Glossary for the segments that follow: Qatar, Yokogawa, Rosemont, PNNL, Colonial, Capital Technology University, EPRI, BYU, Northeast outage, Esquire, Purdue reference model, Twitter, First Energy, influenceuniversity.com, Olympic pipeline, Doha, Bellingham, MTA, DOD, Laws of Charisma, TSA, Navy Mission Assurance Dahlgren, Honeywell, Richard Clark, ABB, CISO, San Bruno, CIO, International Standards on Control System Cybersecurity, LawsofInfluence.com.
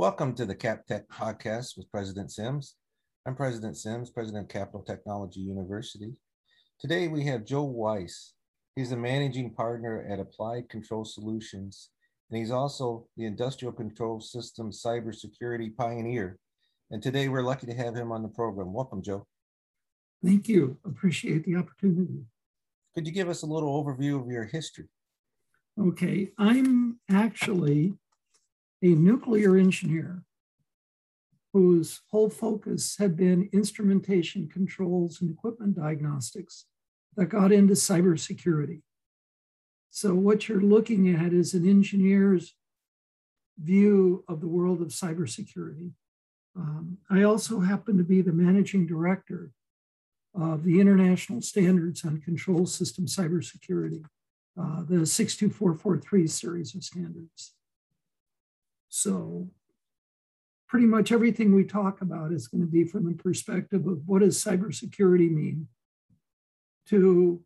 Welcome to the CapTech podcast with President Sims. I'm President Sims, President of Capital Technology University. Today we have Joe Weiss. He's a managing partner at Applied Control Solutions, and he's also the Industrial Control System Cybersecurity Pioneer. And today we're lucky to have him on the program. Welcome, Joe. Thank you. Appreciate the opportunity. Could you give us a little overview of your history? Okay, I'm actually a nuclear engineer whose whole focus had been instrumentation controls and equipment diagnostics that got into cybersecurity. So what you're looking at is an engineer's view of the world of cybersecurity. I also happen to be the managing director of the International Standards on Control System Cybersecurity, the 62443 series of standards. So pretty much everything we talk about is going to be from the perspective of what does cybersecurity mean to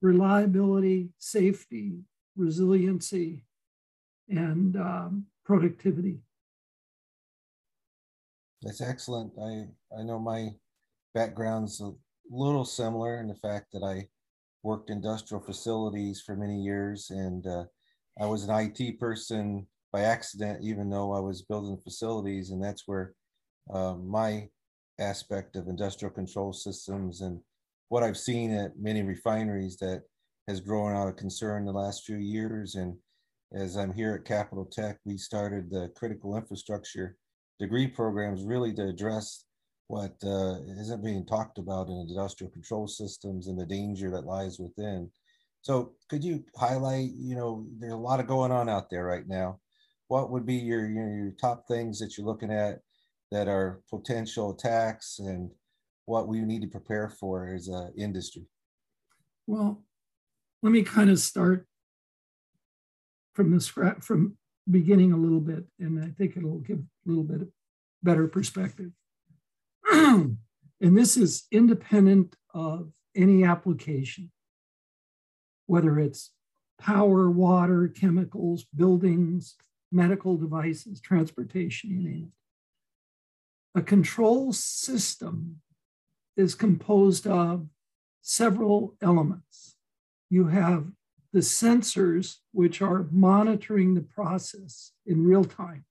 reliability, safety, resiliency, and productivity. That's excellent. I know my background's a little similar in the fact that I worked industrial facilities for many years, and I was an IT person by accident, even though I was building facilities, and that's where my aspect of industrial control systems and what I've seen at many refineries that has grown out of concern the last few years. And as I'm here at Capital Tech, we started the critical infrastructure degree programs really to address what isn't being talked about in industrial control systems and the danger that lies within. So could you highlight, you know, there's a lot of going on out there right now. What would be your top things that you're looking at that are potential attacks and what we need to prepare for as an industry? Well, let me kind of start from beginning a little bit, and I think it'll give a little bit better perspective. And this is independent of any application, whether it's power, water, chemicals, buildings, medical devices, transportation, you name it. A control system is composed of several elements. You have the sensors, which are monitoring the process in real time.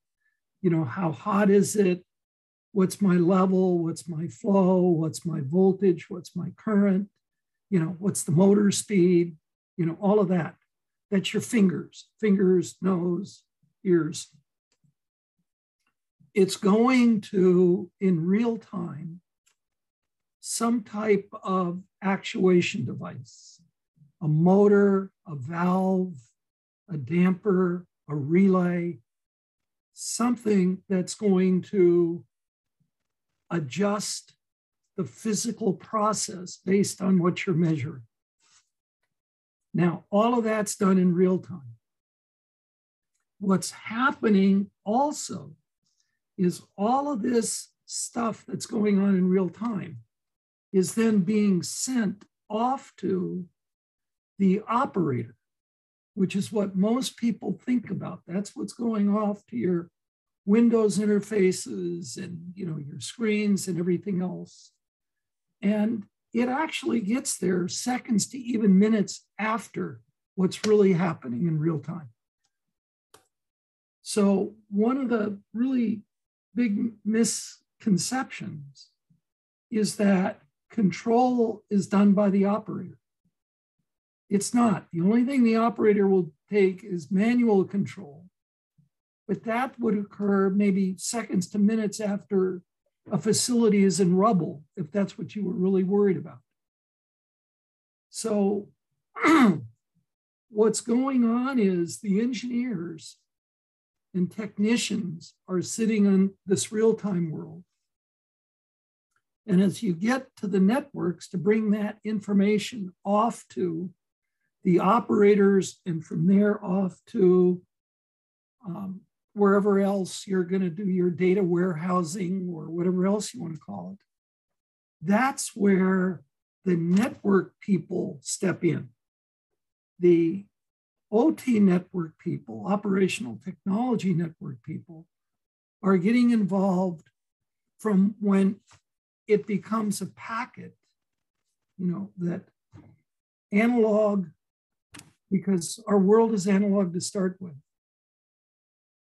You know, how hot is it? What's my level? What's my flow? What's my voltage? What's my current? You know, what's the motor speed? You know, all of that. That's your fingers, nose, ears. It's going to, in real time, some type of actuation device, a motor, a valve, a damper, a relay, something that's going to adjust the physical process based on what you're measuring. Now, all of that's done in real time. What's happening also is all of this stuff that's going on in real time is then being sent off to the operator, which is what most people think about. That's what's going off to your Windows interfaces and, you know, your screens and everything else. And it actually gets there seconds to even minutes after what's really happening in real time. So one of the really big misconceptions is that control is done by the operator. It's not. The only thing the operator will take is manual control, but that would occur maybe seconds to minutes after a facility is in rubble, if that's what you were really worried about. So what's going on is the engineers and technicians are sitting on this real-time world. And as you get to the networks to bring that information off to the operators and from there off to wherever else you're going to do your data warehousing or whatever else you want to call it, that's where the network people step in. The OT network people, operational technology network people, are getting involved from when it becomes a packet, you know, that analog, because our world is analog to start with.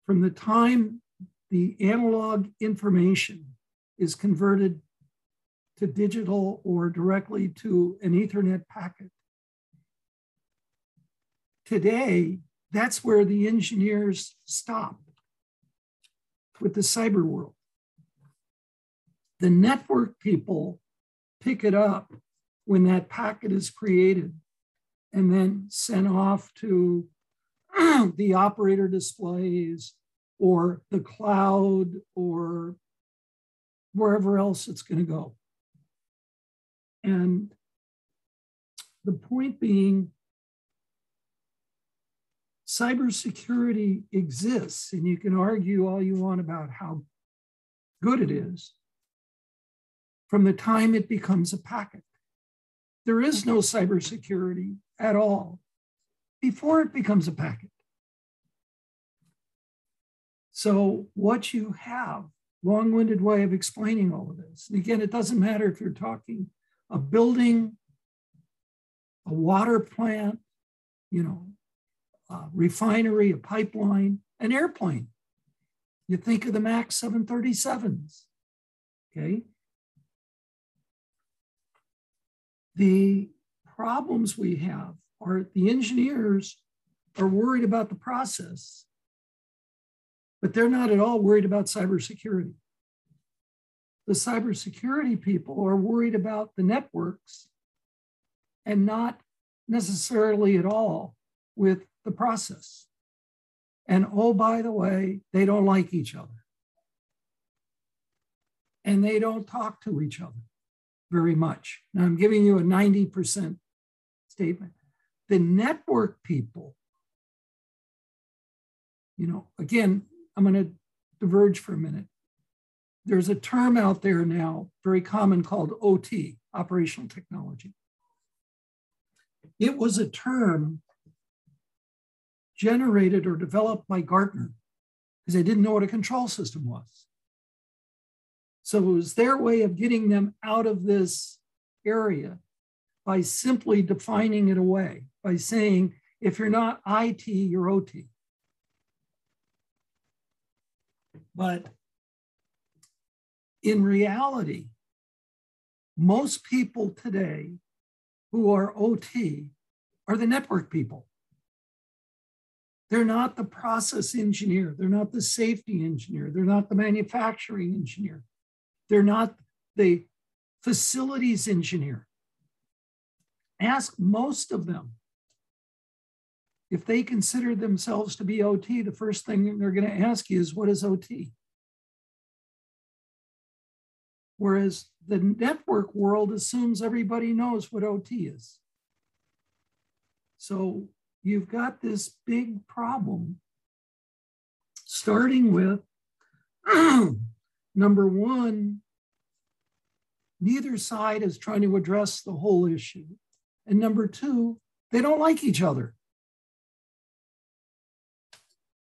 From the time the analog information is converted to digital or directly to an Ethernet packet, today, that's where the engineers stop with the cyber world. The network people pick it up when that packet is created and then sent off to the operator displays or the cloud or wherever else it's going to go. And the point being, cybersecurity exists, and you can argue all you want about how good it is. From the time it becomes a packet, there is no cybersecurity at all before it becomes a packet. So what you have, long-winded way of explaining all of this. And again, it doesn't matter if you're talking a building, a water plant, you know, a refinery, a pipeline, an airplane. You think of the MAX 737s, okay? The problems we have are the engineers are worried about the process, but they're not at all worried about cybersecurity. The cybersecurity people are worried about the networks and not necessarily at all with the process. And oh, by the way, they don't like each other. And they don't talk to each other very much. Now I'm giving you a 90% statement. The network people, you know, again, I'm going to diverge for a minute. There's a term out there now, very common, called OT, operational technology. It was a term generated or developed by Gartner because they didn't know what a control system was. So it was their way of getting them out of this area by simply defining it away, by saying, if you're not IT, you're OT. But in reality, most people today who are OT are the network people. They're not the process engineer. They're not the safety engineer. They're not the manufacturing engineer. They're not the facilities engineer. Ask most of them if they consider themselves to be OT, the first thing they're going to ask you is, what is OT? Whereas the network world assumes everybody knows what OT is. So you've got this big problem, starting with number one, neither side is trying to address the whole issue. And number two, they don't like each other.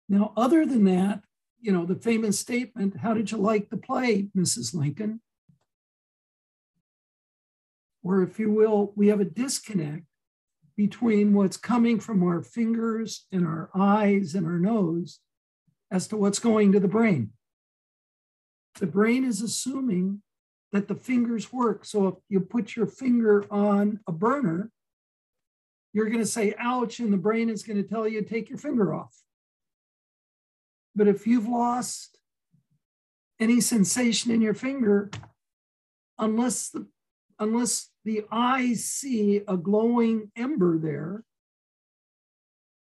Now, other than that, you know, the famous statement, how did you like the play, Mrs. Lincoln? Or if you will, we have a disconnect between what's coming from our fingers and our eyes and our nose as to what's going to the brain. The brain is assuming that the fingers work. So if you put your finger on a burner, you're going to say, ouch, and the brain is going to tell you, take your finger off. But if you've lost any sensation in your finger, unless the eyes see a glowing ember there,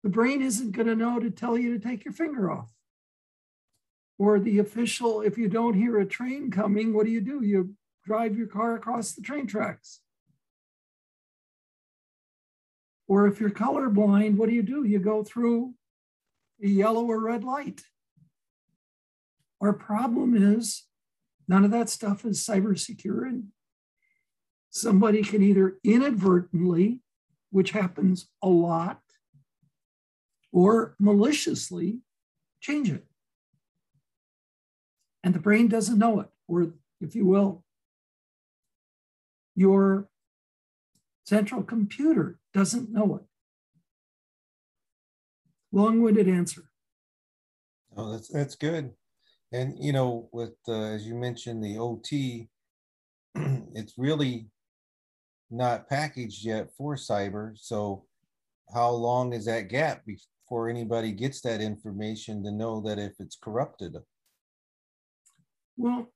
the brain isn't going to know to tell you to take your finger off. Or the official, if you don't hear a train coming, what do? You drive your car across the train tracks. Or if you're colorblind, what do? You go through a yellow or red light. Our problem is none of that stuff is cybersecure. Somebody can either inadvertently, which happens a lot, or maliciously change it. and the brain doesn't know it, or if you will, your central computer doesn't know it. Long-winded answer. Oh, that's good. And you know, with as you mentioned, the OT, it's really not packaged yet for cyber. So how long is that gap before anybody gets that information to know that if it's corrupted? Well,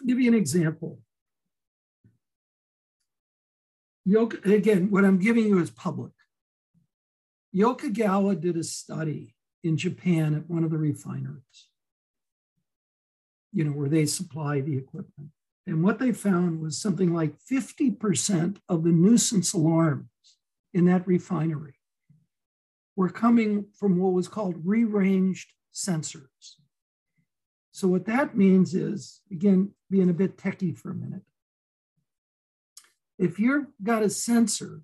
I'll give you an example. Again, what I'm giving you is public. Yokogawa did a study in Japan at one of the refineries, you know, where they supply the equipment. And what they found was something like 50% of the nuisance alarms in that refinery were coming from what was called rearranged sensors. So what that means is, again, being a bit techie for a minute, if you've got a sensor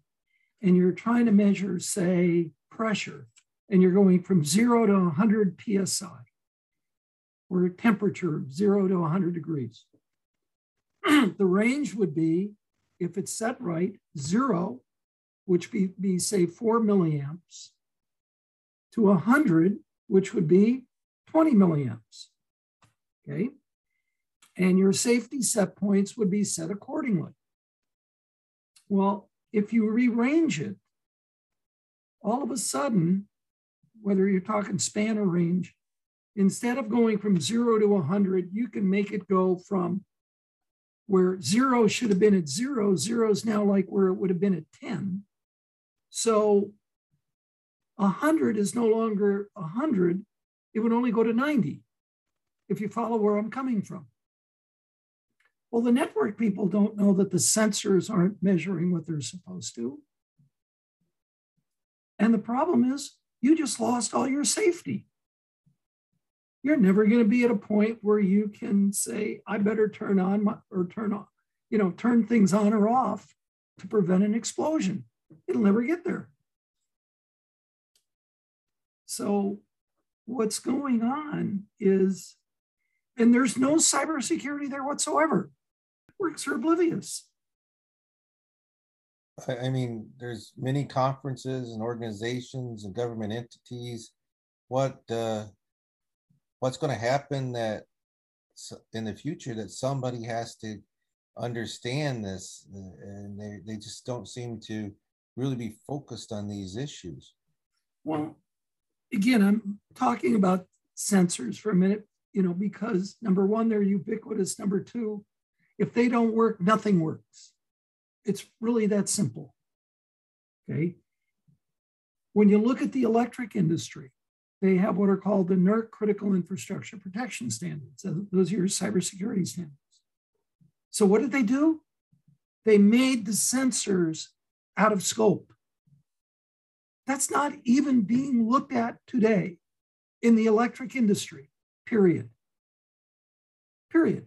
and you're trying to measure, say, pressure, and you're going from 0 to 100 PSI, or temperature 0 to 100 degrees, the range would be, if it's set right, 0, which would be, say, 4 milliamps, to 100, which would be 20 milliamps. Okay? And your safety set points would be set accordingly. Well, if you rearrange it, all of a sudden, whether you're talking span or range, instead of going from 0 to 100, you can make it go from where 0 should have been at 0 is now like where it would have been at 10. So 100 is no longer 100, it would only go to 90, if you follow where I'm coming from. Well, the network people don't know that the sensors aren't measuring what they're supposed to. And the problem is, you just lost all your safety. You're never going to be at a point where you can say, I better turn on my, or turn off, you know, turn things on or off to prevent an explosion. It'll never get there. So what's going on is, and there's no cybersecurity there whatsoever. Networks are oblivious. I mean, there's many conferences and organizations and government entities. What's going to happen that in the future that somebody has to understand this, and they just don't seem to really be focused on these issues? Well, again, I'm talking about sensors for a minute, you know, because number one, they're ubiquitous. Number two, if they don't work, nothing works. It's really that simple, okay? When you look at the electric industry, they have what are called the NERC Critical Infrastructure Protection Standards. Those are your cybersecurity standards. So what did they do? They made the sensors out of scope. That's not even being looked at today in the electric industry, period. Period,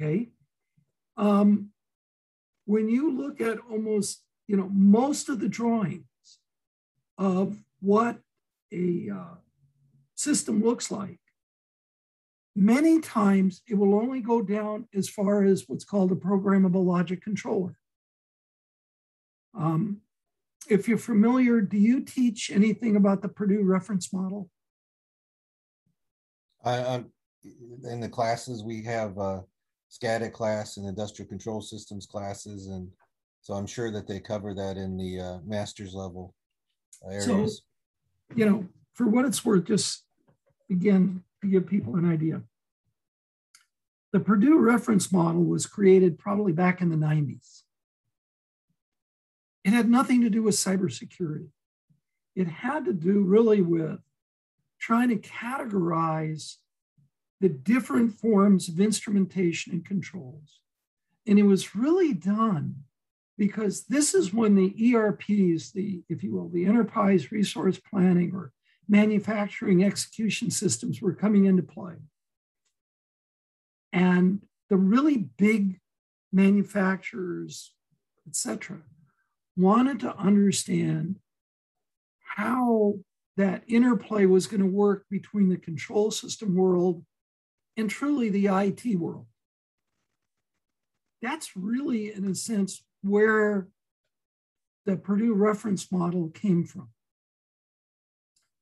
okay? When you look at almost, you know, most of the drawings of what a system looks like, many times it will only go down as far as what's called a programmable logic controller. If you're familiar, do you teach anything about the Purdue reference model? In the classes, we have SCADA class and industrial control systems classes, and so I'm sure that they cover that in the master's level areas. So, you know, for what it's worth, just again to give people an idea, the Purdue reference model was created probably back in the 90s. It had nothing to do with cybersecurity. It had to do really with trying to categorize the different forms of instrumentation and controls. And it was really done because this is when the ERPs, the, if you will, the enterprise resource planning or manufacturing execution systems were coming into play. And the really big manufacturers, et cetera, wanted to understand how that interplay was going to work between the control system world and truly the IT world. That's really, in a sense, where the Purdue reference model came from.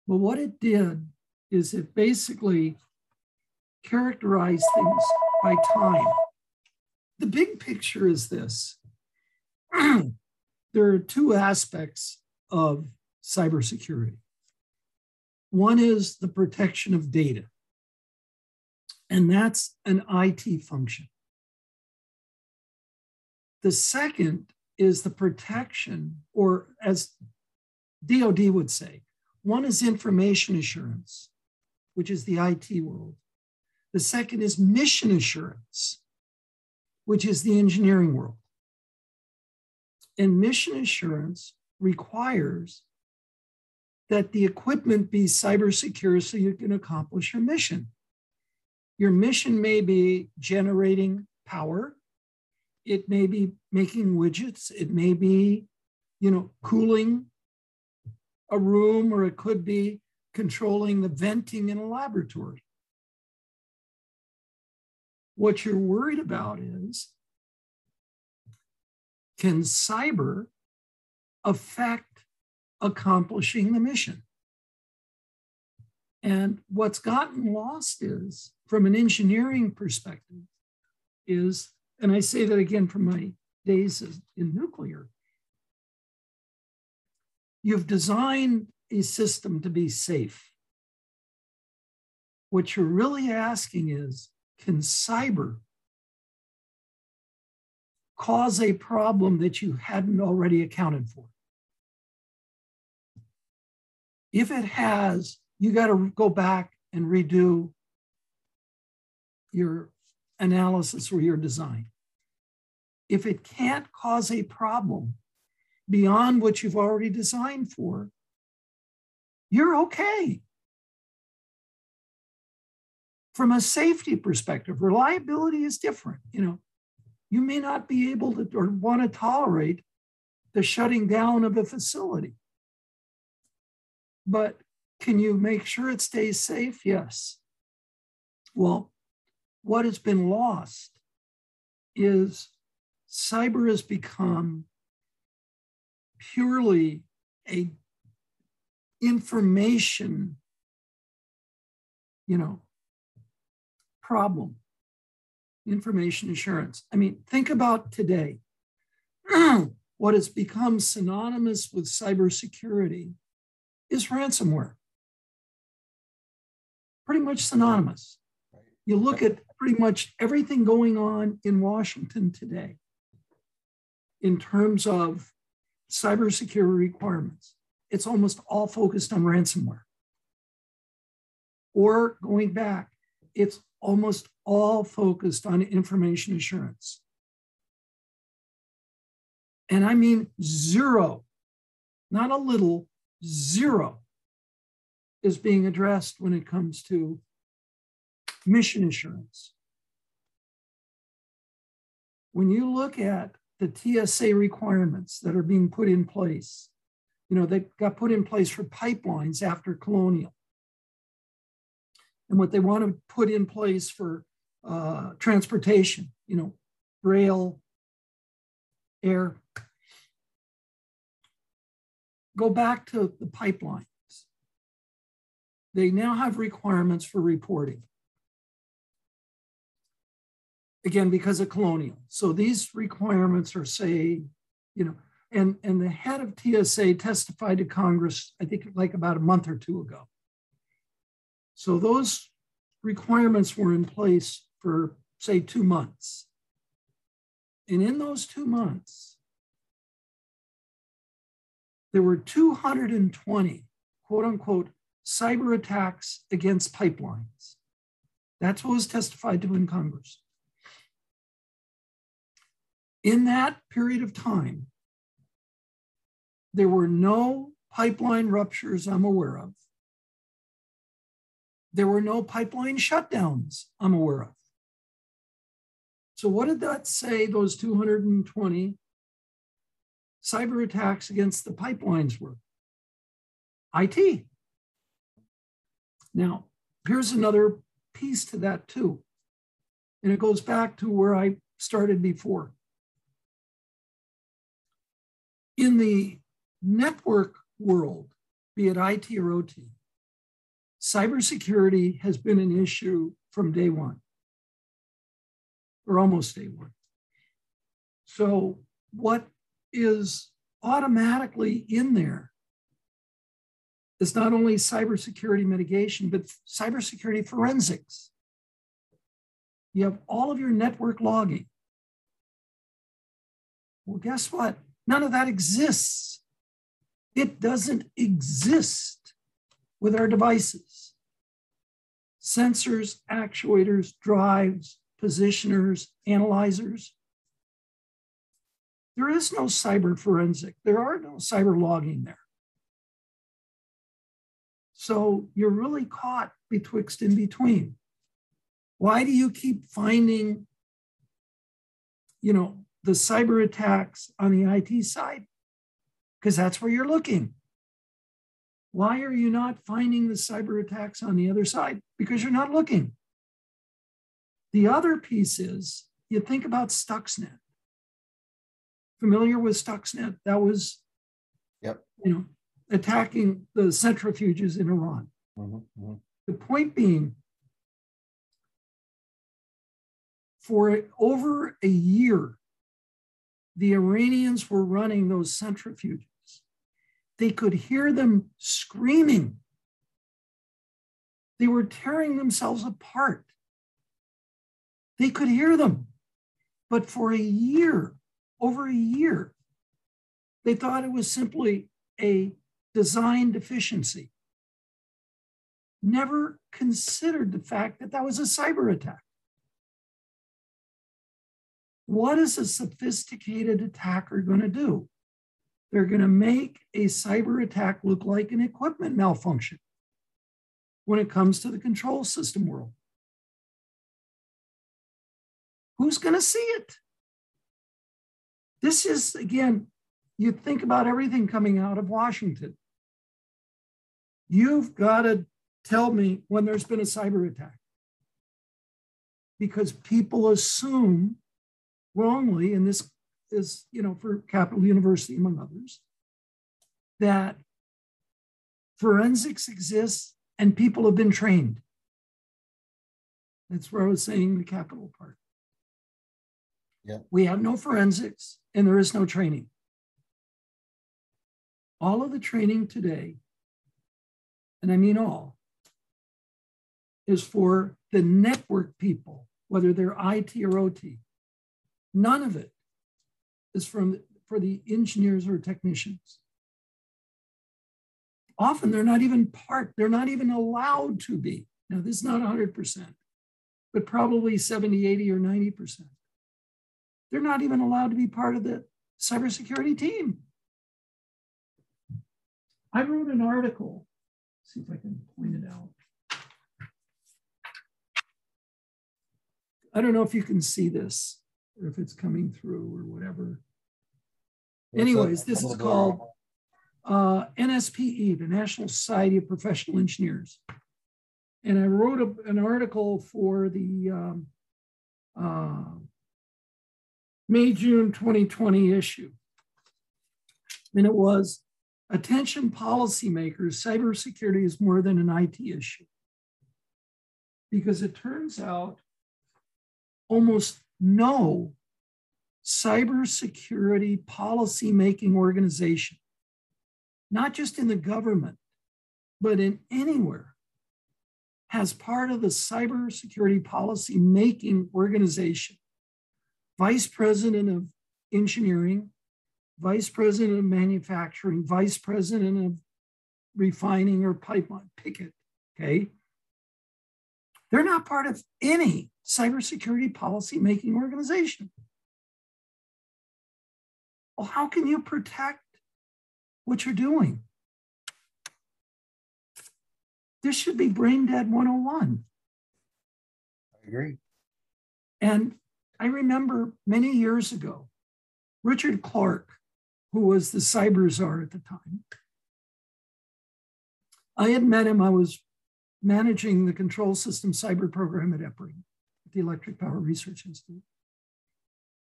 But what it did is it basically characterized things by time. The big picture is this. There are two aspects of cybersecurity. One is the protection of data, and that's an IT function. The second is the protection, or as DOD would say, one is information assurance, which is the IT world. The second is mission assurance, which is the engineering world. And mission assurance requires that the equipment be cyber secure so you can accomplish your mission. Your mission may be generating power. It may be making widgets. It may be, cooling a room, or it could be controlling the venting in a laboratory. What you're worried about is, can cyber affect accomplishing the mission? And what's gotten lost is, from an engineering perspective, is, and I say that again from my days in nuclear, you've designed a system to be safe. What you're really asking is, can cyber cause a problem that you hadn't already accounted for? If it has, you got to go back and redo your analysis or your design. If it can't cause a problem beyond what you've already designed for, you're okay. From a safety perspective, reliability is different. You may not be able to or want to tolerate the shutting down of a facility. But can you make sure it stays safe? Yes. Well, what has been lost is cyber has become purely a information, problem. Information assurance. Think about today. What has become synonymous with cybersecurity is ransomware. Pretty much synonymous. You look at pretty much everything going on in Washington today in terms of cybersecurity requirements. It's almost all focused on ransomware. Or going back, it's almost all focused on information assurance. And I mean zero, not a little, zero is being addressed when it comes to mission assurance. When you look at the TSA requirements that are being put in place, that got put in place for pipelines after Colonial, and what they want to put in place for transportation, rail, air. Go back to the pipelines. They now have requirements for reporting. Again, because of Colonial. So these requirements are, say, and the head of TSA testified to Congress, I think about a month or two ago. So those requirements were in place for, say, 2 months. And in those 2 months, there were 220, quote unquote, cyber attacks against pipelines. That's what was testified to in Congress. In that period of time, there were no pipeline ruptures I'm aware of. There were no pipeline shutdowns I'm aware of. So what did that say those 220 cyber attacks against the pipelines were? IT. Now, here's another piece to that too. And it goes back to where I started before. In the network world, be it IT or OT, cybersecurity has been an issue from day one, or almost day one. So what is automatically in there is not only cybersecurity mitigation, but cybersecurity forensics. You have all of your network logging. Well, guess what? None of that exists. It doesn't exist with our devices. Sensors, actuators, drives, positioners, analyzers. There is no cyber forensic. There are no cyber logging there. So you're really caught betwixt and between. Why do you keep finding, you know, the cyber attacks on the IT side? Because that's where you're looking. Why are you not finding the cyber attacks on the other side? Because you're not looking. The other piece is, you think about Stuxnet. Familiar with Stuxnet? That was, yep, you know, attacking the centrifuges in Iran. Mm-hmm, mm-hmm. The point being, for over a year, the Iranians were running those centrifuges. They could hear them screaming. They were tearing themselves apart. They could hear them. But for a year, over a year, they thought it was simply a design deficiency. Never considered the fact that that was a cyber attack. What is a sophisticated attacker going to do? They're going to make a cyber attack look like an equipment malfunction when it comes to the control system world. Who's going to see it? This is, again, you think about everything coming out of Washington. You've got to tell me when there's been a cyber attack, because people assume wrongly, and this is, you know, for Capital University, among others, that forensics exists and people have been trained. That's where I was saying the capital part. Yeah. We have no forensics and there is no training. All of the training today, and I mean all, is for the network people, whether they're IT or OT. None of it is for the engineers or technicians. Often they're not even part, they're not even allowed to be. Now, this is not 100%, but probably 70, 80, or 90%. They're not even allowed to be part of the cybersecurity team. I wrote an article, see if I can point it out. I don't know if you can see this or if it's coming through or whatever. Anyways, this is called NSPE, the National Society of Professional Engineers. And I wrote an article for the May, June 2020 issue. And it was, attention policymakers, cybersecurity is more than an IT issue. Because it turns out almost no cybersecurity policymaking organization, not just in the government, but in anywhere, has part of the cybersecurity policymaking organization. Vice President of Engineering, Vice President of Manufacturing, Vice President of Refining or Pipeline, pick it, okay? They're not part of any cybersecurity policy-making organization. Well, how can you protect what you're doing? This should be brain dead 101. I agree. And I remember many years ago, Richard Clark, who was the cyber czar at the time, I had met him. I was managing the control system cyber program at EPRI. at the Electric Power Research Institute.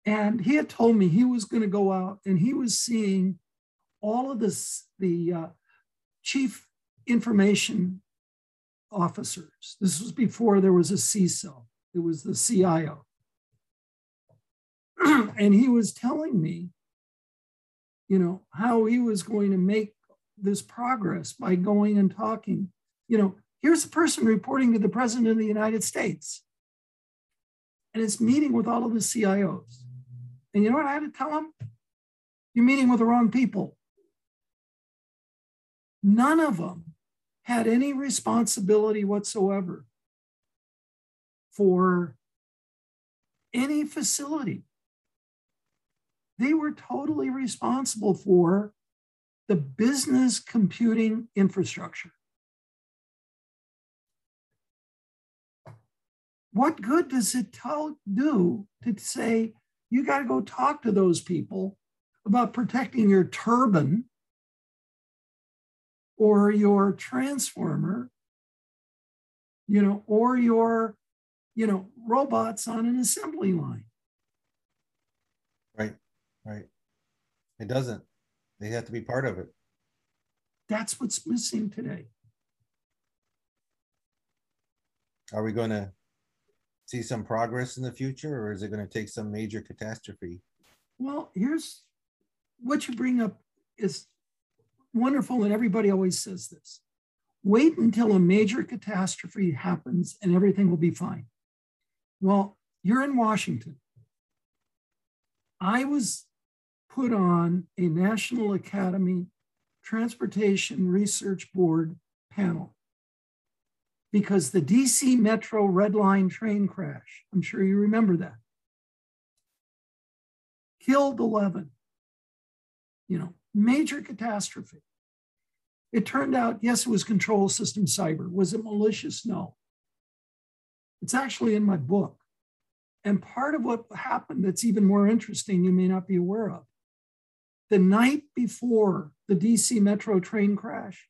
And he had told me he was going to go out and he was seeing all of this, the chief information officers. This was before there was a CISO. It was the CIO. And he was telling me, you know, how he was going to make this progress by going and talking. You know, here's a person reporting to the President of the United States. And it's meeting with all of the CIOs. And you know what I had to tell him? You're meeting with the wrong people. None of them had any responsibility whatsoever for any facility. They were totally responsible for the business computing infrastructure. What good does it do to say, you got to go talk to those people about protecting your turbine or your transformer, you know, or your, you know, robots on an assembly line? Right, right. It doesn't. They have to be part of it. That's what's missing today. Are we going to see some progress in the future, or is it going to take some major catastrophe? Well, here's what you bring up is wonderful, and everybody always says this. Wait until a major catastrophe happens and everything will be fine. Well, you're in Washington. I was put on a National Academy Transportation Research Board panel because the DC Metro Red Line train crash, I'm sure you remember that, killed 11, you know, major catastrophe. It turned out, yes, it was control system cyber. Was it malicious? No. It's actually in my book. And part of what happened that's even more interesting you may not be aware of. The night before the DC Metro train crash,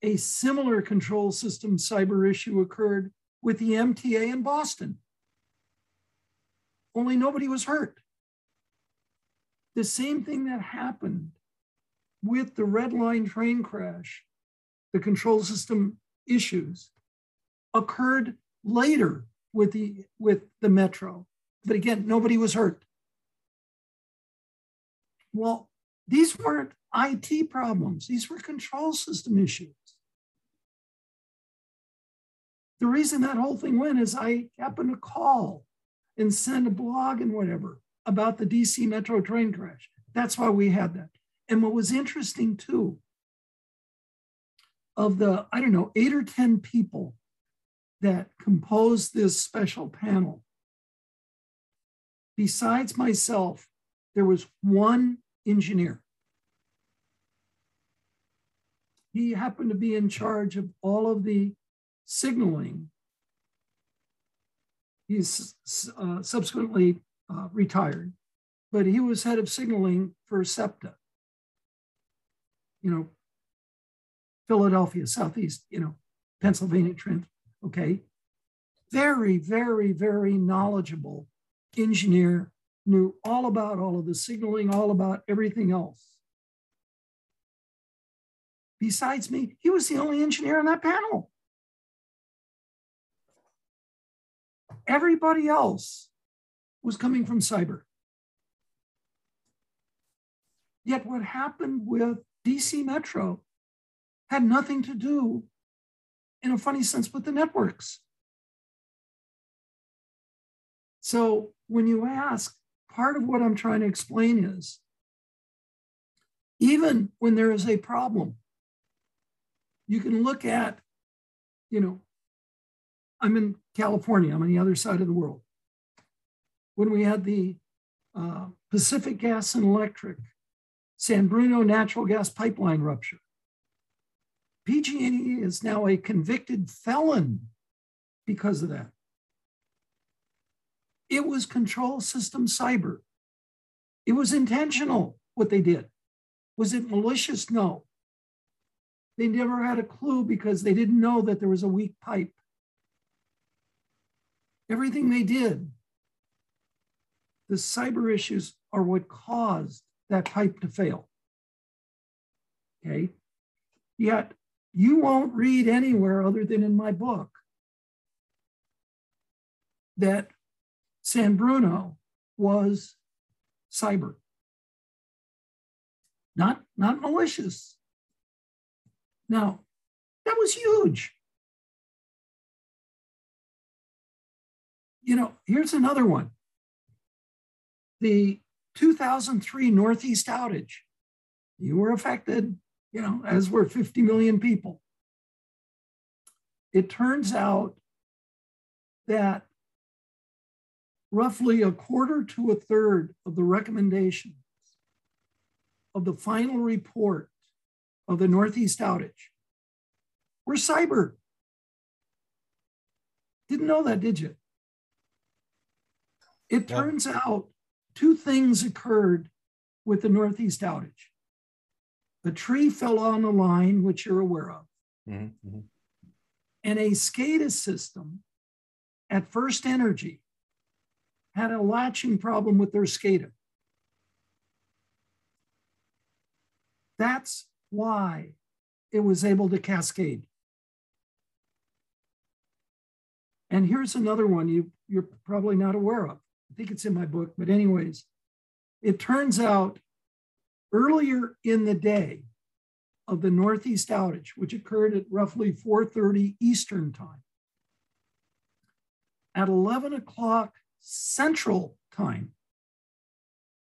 a similar control system cyber issue occurred with the MTA in Boston. Only nobody was hurt. The same thing that happened with the Red Line train crash, the control system issues, occurred later with the Metro. But again, nobody was hurt. Well, these weren't IT problems. These were control system issues. The reason that whole thing went is I happened to call and send a blog and whatever about the DC Metro train crash. That's why we had that. And what was interesting too, of the, I don't know, 8 or 10 people that composed this special panel, besides myself, there was one engineer. He happened to be in charge of all of the signaling. He's subsequently retired, but he was head of signaling for SEPTA, you know, Philadelphia, Southeast, you know, Pennsylvania, Trent, okay? Very, very, very knowledgeable engineer, knew all about all of the signaling, all about everything else. Besides me, he was the only engineer on that panel. Everybody else was coming from cyber. Yet what happened with DC Metro had nothing to do, in a funny sense, with the networks. So when you ask, part of what I'm trying to explain is, even when there is a problem, you can look at, you know, I'm in California, I'm on the other side of the world. When we had the Pacific Gas and Electric, San Bruno natural gas pipeline rupture, PG&E is now a convicted felon because of that. It was control system cyber. It was intentional what they did. Was it malicious? No. They never had a clue because they didn't know that there was a weak pipe. everything they did. The cyber issues are what caused that pipe to fail, okay? Yet you won't read anywhere other than in my book that San Bruno was cyber, not malicious. Now, that was huge. You know, here's another one. The 2003 Northeast outage, you were affected, you know, as were 50 million people. It turns out that roughly a quarter to a third of the recommendations of the final report of the Northeast outage were cyber. Didn't know that, did you? It turns out two things occurred with the Northeast outage. A tree fell on the line, which you're aware of, mm-hmm. and a SCADA system at First Energy had a latching problem with their SCADA. That's why it was able to cascade. And here's another one you're probably not aware of. I think it's in my book, but anyways, it turns out earlier in the day of the Northeast outage, which occurred at roughly 4:30 Eastern time, at 11 o'clock Central time,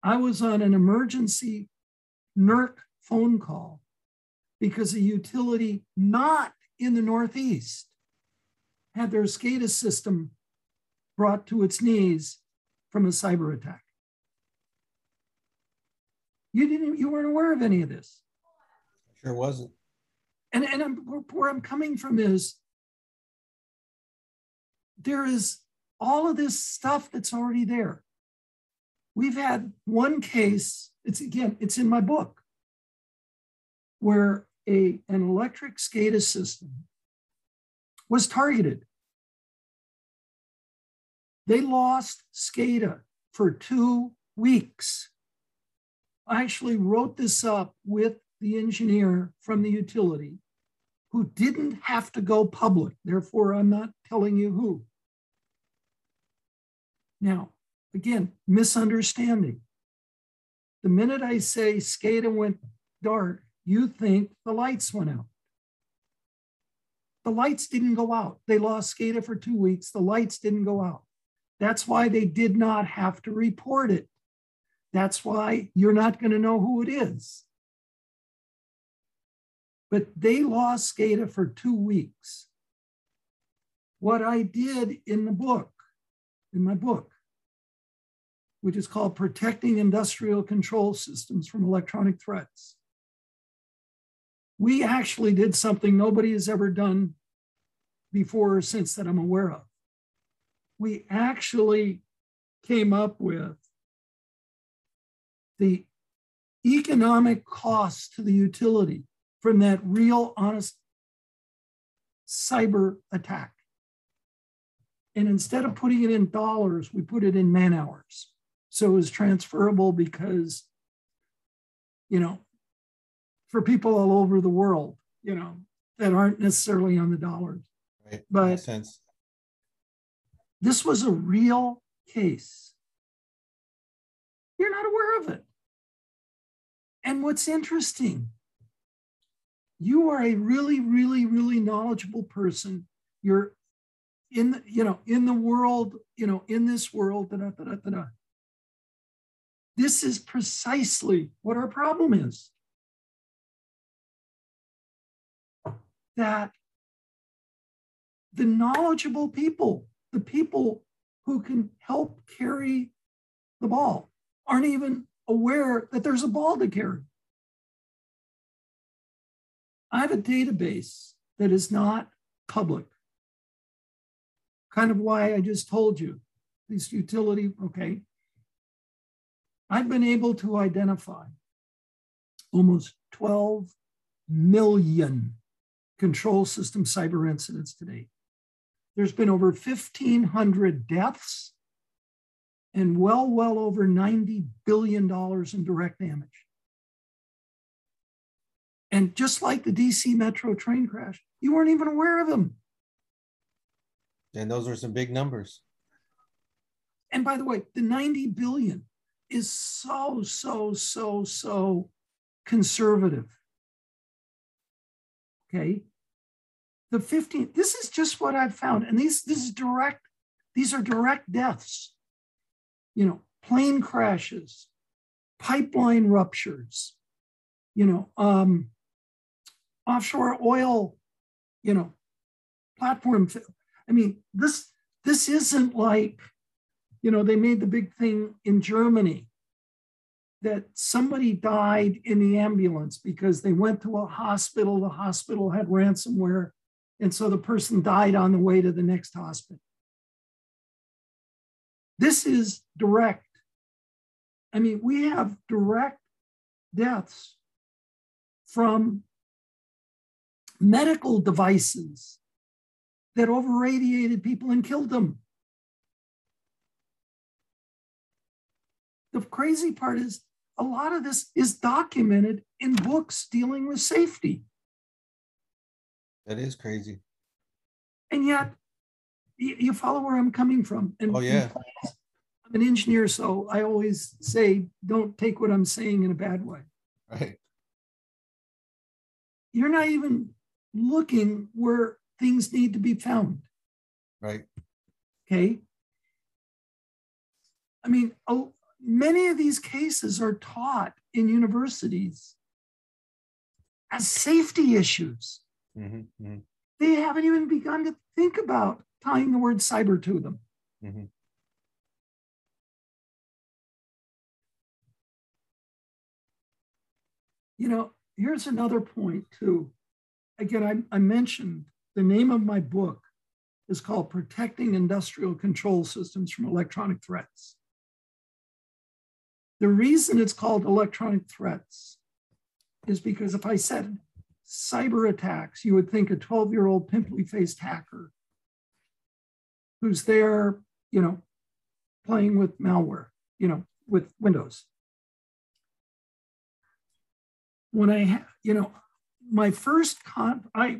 I was on an emergency NERC phone call because a utility not in the Northeast had their SCADA system brought to its knees from a cyber attack. You weren't aware of any of this. Sure wasn't. Where I'm coming from is, there is all of this stuff that's already there. We've had one case, it's in my book, where an electric SCADA system was targeted. They lost SCADA for 2 weeks. I actually wrote this up with the engineer from the utility who didn't have to go public. Therefore, I'm not telling you who. Now, again, misunderstanding. The minute I say SCADA went dark, you think the lights went out. The lights didn't go out. They lost SCADA for 2 weeks. The lights didn't go out. That's why they did not have to report it. That's why you're not going to know who it is. But they lost SCADA for 2 weeks. What I did in the book, in my book, which is called Protecting Industrial Control Systems from Electronic Threats. We actually did something nobody has ever done before or since that I'm aware of. We actually came up with the economic cost to the utility from that real, honest cyber attack. And instead of putting it in dollars, we put it in man hours. So it was transferable because, you know, for people all over the world, you know, that aren't necessarily on the dollars. Right. But makes sense. This was a real case. You're not aware of it. And what's interesting, you are a really, really, really knowledgeable person. You're in this world, da, da, da, da, da. This is precisely what our problem is. That the knowledgeable people, the people who can help carry the ball, aren't even aware that there's a ball to carry. I have a database that is not public. Kind of why I just told you, this utility, okay. I've been able to identify almost 12 million control system cyber incidents today. There's been over 1,500 deaths and well over $90 billion in direct damage. And just like the DC Metro train crash, you weren't even aware of them. And those are some big numbers. And by the way, the 90 billion is so conservative. Okay. The 15, this is just what I've found. And these are direct deaths. You know, plane crashes, pipeline ruptures, you know, offshore oil, you know, platform. I mean, this isn't like, you know, they made the big thing in Germany that somebody died in the ambulance because they went to a hospital, the hospital had ransomware, and so the person died on the way to the next hospital. This is direct. I mean, we have direct deaths from medical devices that over-radiated people and killed them. The crazy part is a lot of this is documented in books dealing with safety. That is crazy. And yet, you follow where I'm coming from. And oh, yeah. I'm an engineer, so I always say, don't take what I'm saying in a bad way. Right. You're not even looking where things need to be found. Right. Okay. I mean, many of these cases are taught in universities as safety issues. Mm-hmm, mm-hmm. They haven't even begun to think about tying the word cyber to them. Mm-hmm. You know, here's another point too. Again, I mentioned the name of my book is called Protecting Industrial Control Systems from Electronic Threats. The reason it's called electronic threats is because if I said cyber attacks, you would think a 12-year-old pimply-faced hacker who's there, you know, playing with malware, you know, with Windows. When I, you know, my first,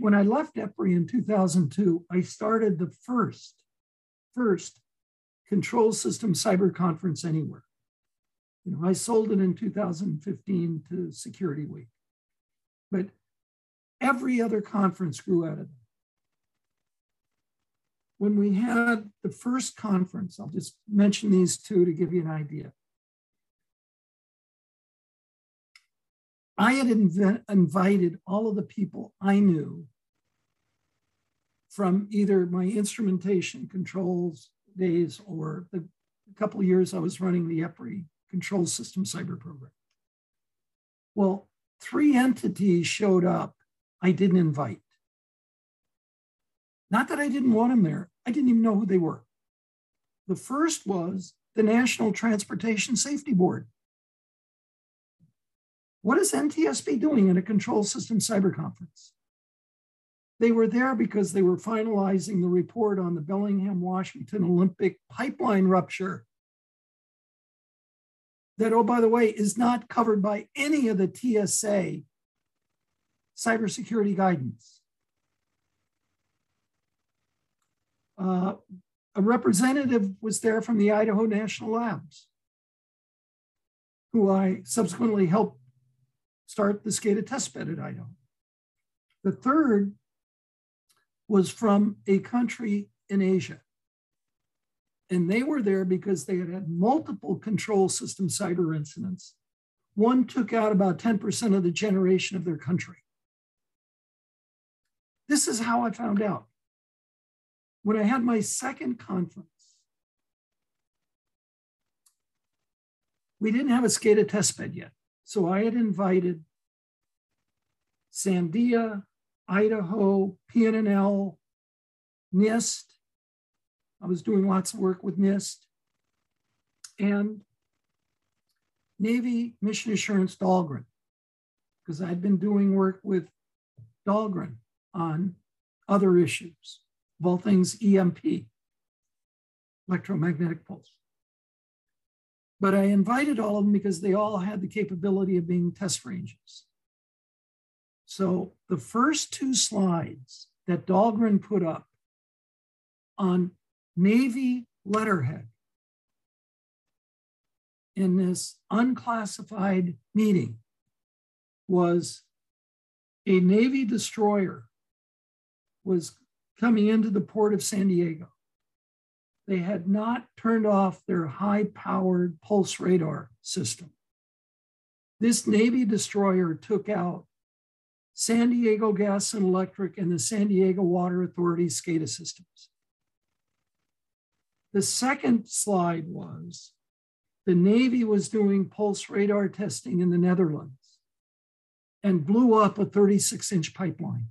when I left EPRI in 2002, I started the first control system cyber conference anywhere. You know, I sold it in 2015 to Security Week, but every other conference grew out of it. When we had the first conference, I'll just mention these two to give you an idea. I had invited all of the people I knew from either my instrumentation controls days or the couple of years I was running the EPRI control system cyber program. Well, three entities showed up I didn't invite. Not that I didn't want them there, I didn't even know who they were. The first was the National Transportation Safety Board. What is NTSB doing in a control system cyber conference? They were there because they were finalizing the report on the Bellingham, Washington Olympic pipeline rupture that, oh, by the way, is not covered by any of the TSA cybersecurity guidance. A representative was there from the Idaho National Labs, who I subsequently helped start the SCADA testbed at Idaho. The third was from a country in Asia. And they were there because they had had multiple control system cyber incidents. One took out about 10% of the generation of their country. This is how I found out. When I had my second conference, we didn't have a SCADA testbed yet. So I had invited Sandia, Idaho, PNNL, NIST. I was doing lots of work with NIST. And Navy Mission Assurance Dahlgren, because I'd been doing work with Dahlgren on other issues. of all things EMP, electromagnetic pulse. But I invited all of them because they all had the capability of being test ranges. So the first two slides that Dahlgren put up on Navy letterhead in this unclassified meeting was a Navy destroyer was coming into the port of San Diego. They had not turned off their high-powered pulse radar system. This Navy destroyer took out San Diego Gas and Electric and the San Diego Water Authority SCADA systems. The second slide was the Navy was doing pulse radar testing in the Netherlands and blew up a 36-inch pipeline.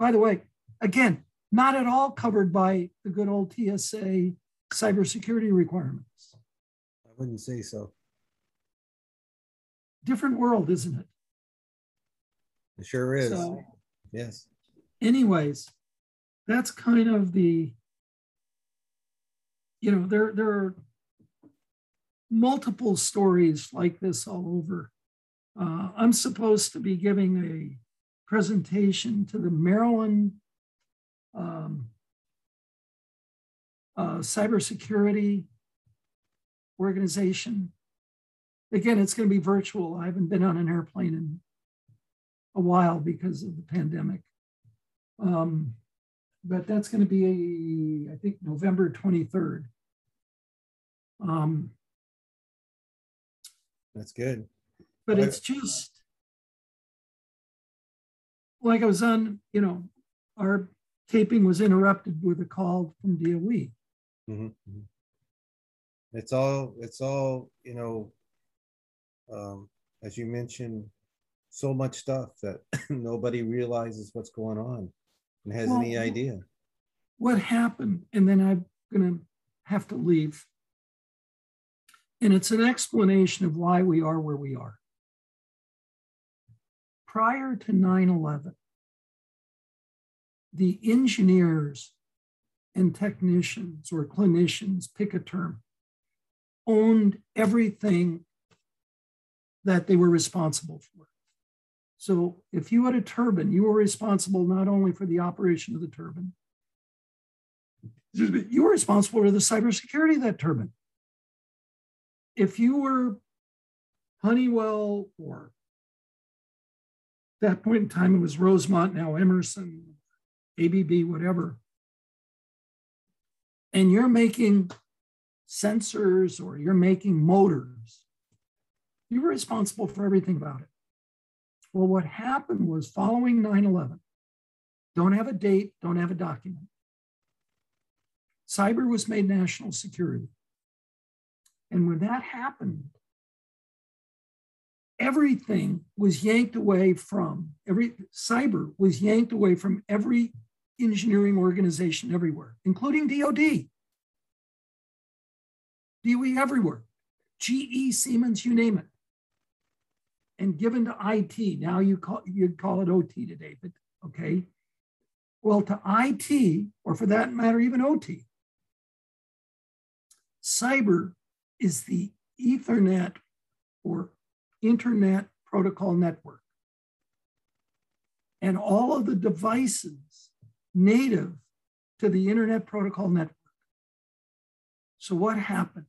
By the way, again, not at all covered by the good old TSA cybersecurity requirements. I wouldn't say so. Different world, isn't it? It sure is. So, yes. Anyways, that's kind of the, you know, there are multiple stories like this all over. I'm supposed to be giving a presentation to the Maryland cybersecurity organization. Again, it's going to be virtual. I haven't been on an airplane in a while because of the pandemic. But that's going to be, I think, November 23rd. That's good. But it's just, like I was on, you know, our taping was interrupted with a call from DOE. Mm-hmm. It's all, you know, as you mentioned, so much stuff that nobody realizes what's going on and has any idea. What happened? And then I'm going to have to leave. And it's an explanation of why we are where we are. Prior to 9/11, the engineers and technicians or clinicians, pick a term, owned everything that they were responsible for. So if you had a turbine, you were responsible not only for the operation of the turbine, you were responsible for the cybersecurity of that turbine. If you were Honeywell or at that point in time, it was Rosemont, now Emerson, ABB, whatever. And you're making sensors or you're making motors. You were responsible for everything about it. Well, what happened was following 9/11, don't have a date, don't have a document. Cyber was made national security. And when that happened, everything was yanked away from, cyber was yanked away from every engineering organization everywhere, including DOD, DOE everywhere, GE, Siemens, you name it, and given to IT. Now you'd call it OT today, but okay. Well, to IT, or for that matter, even OT, cyber is the Ethernet or Internet Protocol Network. And all of the devices native to the Internet Protocol Network. So what happened?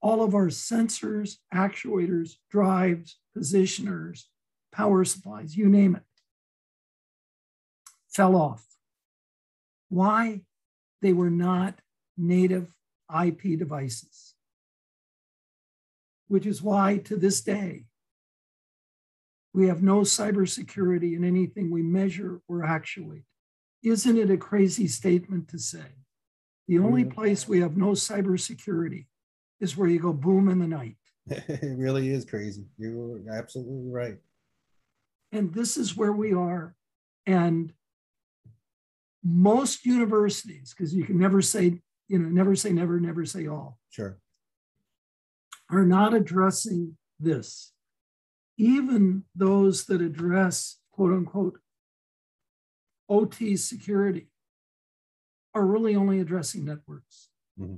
All of our sensors, actuators, drives, positioners, power supplies, you name it, fell off. Why? They were not native IP devices, which is why to this day, we have no cybersecurity in anything we measure or actuate. Isn't it a crazy statement to say? The only place we have no cybersecurity is where you go boom in the night. It really is crazy. You're absolutely right. And this is where we are. And most universities, because you can never say, you know, never say never, never say all. Sure. Are not addressing this. Even those that address, quote unquote, OT security are really only addressing networks. Mm-hmm.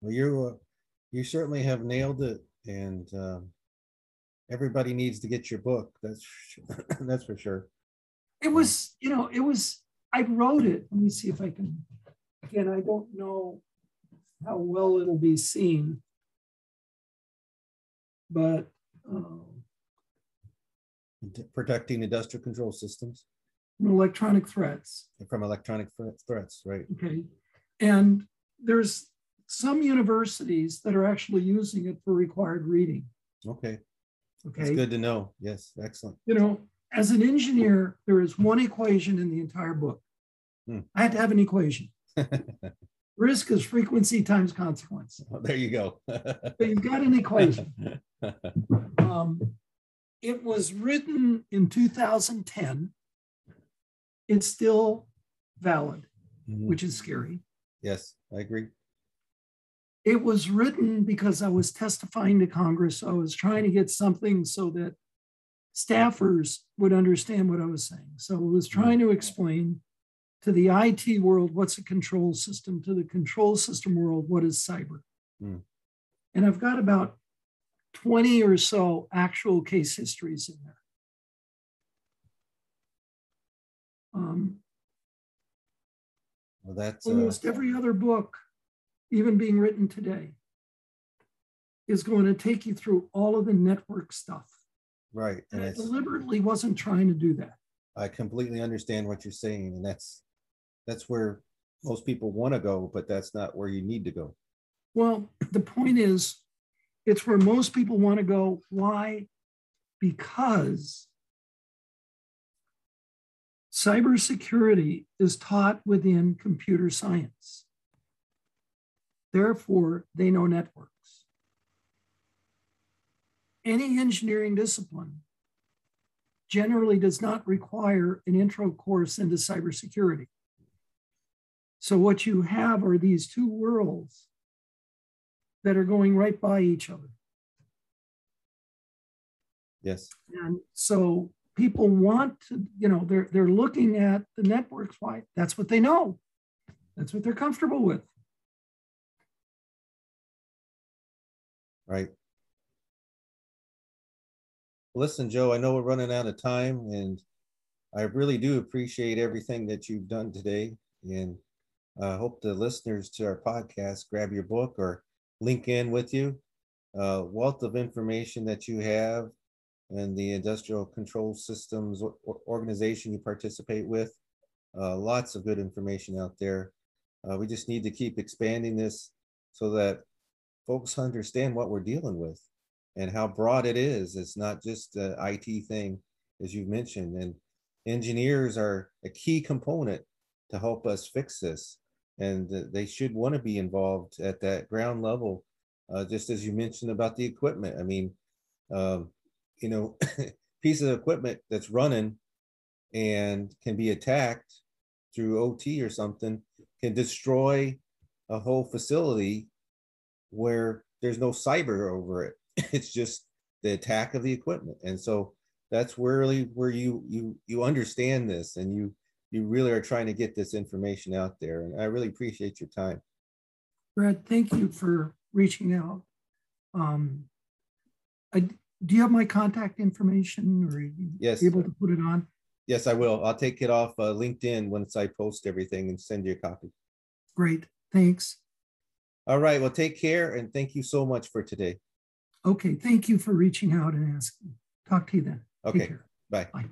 Well, you certainly have nailed it, and everybody needs to get your book. That's that's for sure. It was, you know, it was. I wrote it. Let me see if I can. Again, I don't know how well it'll be seen, but Protecting Industrial Control Systems from Electronic Threats. From Electronic Threats, right? Okay, and there's some universities that are actually using it for required reading. Okay. Okay. It's good to know. Yes, excellent. You know, as an engineer, there is one equation in the entire book. Hmm. I had to have an equation. Risk is frequency times consequence. Oh, there you go. But you've got an equation. It was written in 2010. It's still valid, mm-hmm. which is scary. Yes, I agree. It was written because I was testifying to Congress. I was trying to get something so that staffers would understand what I was saying. So I was trying to explain to the IT world, what's a control system? To the control system world, what is cyber? Mm. And I've got about 20 or so actual case histories in there. Well, that's almost every other book, even being written today, is going to take you through all of the network stuff. Right. And I deliberately wasn't trying to do that. I completely understand what you're saying. And that's where most people want to go, but that's not where you need to go. Well, the point is, it's where most people want to go. Why? Because cybersecurity is taught within computer science. Therefore, they know networks. Any engineering discipline generally does not require an intro course into cybersecurity. So what you have are these two worlds that are going right by each other. Yes. And so people want to, you know, they're looking at the networks. Why? That's what they know. That's what they're comfortable with. Right. Listen, Joe, I know we're running out of time, and I really do appreciate everything that you've done today. And I hope the listeners to our podcast grab your book or link in with you. Wealth of information that you have and the industrial control systems organization you participate with. Lots of good information out there. We just need to keep expanding this so that folks understand what we're dealing with and how broad it is. It's not just an IT thing, as you've mentioned. And engineers are a key component to help us fix this. And they should want to be involved at that ground level, just as you mentioned about the equipment. I mean, you know, piece of equipment that's running and can be attacked through OT or something can destroy a whole facility where there's no cyber over it. It's just the attack of the equipment. And so that's really where you understand this, and you really are trying to get this information out there. And I really appreciate your time. Brad, thank you for reaching out. Do you have my contact information, or are you able to put it on? Yes, I will. I'll take it off LinkedIn once I post everything and send you a copy. Great, thanks. All right, well, take care, and thank you so much for today. Okay, thank you for reaching out and asking. Talk to you then. Okay, bye. Bye.